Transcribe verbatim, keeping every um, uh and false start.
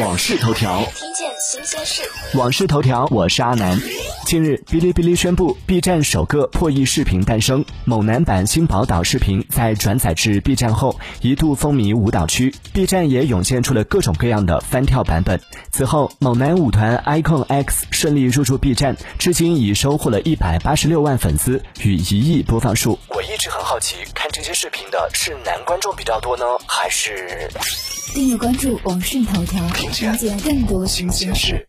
网视头条，听见新鲜事。网视头条，我是阿南。近日，哔哩哔哩宣布 B 站首个破亿视频诞生。某男版新宝岛视频在转载至 B 站后，一度风靡舞蹈区 ，B 站也涌现出了各种各样的翻跳版本。此后，某男舞团 Icon X 顺利入驻 B 站，至今已收获了一百八十六万粉丝与一亿播放数。我一直很好奇，看这些视频的是男观众比较多呢，还是？订阅关注网视头条，了解更多新鲜事。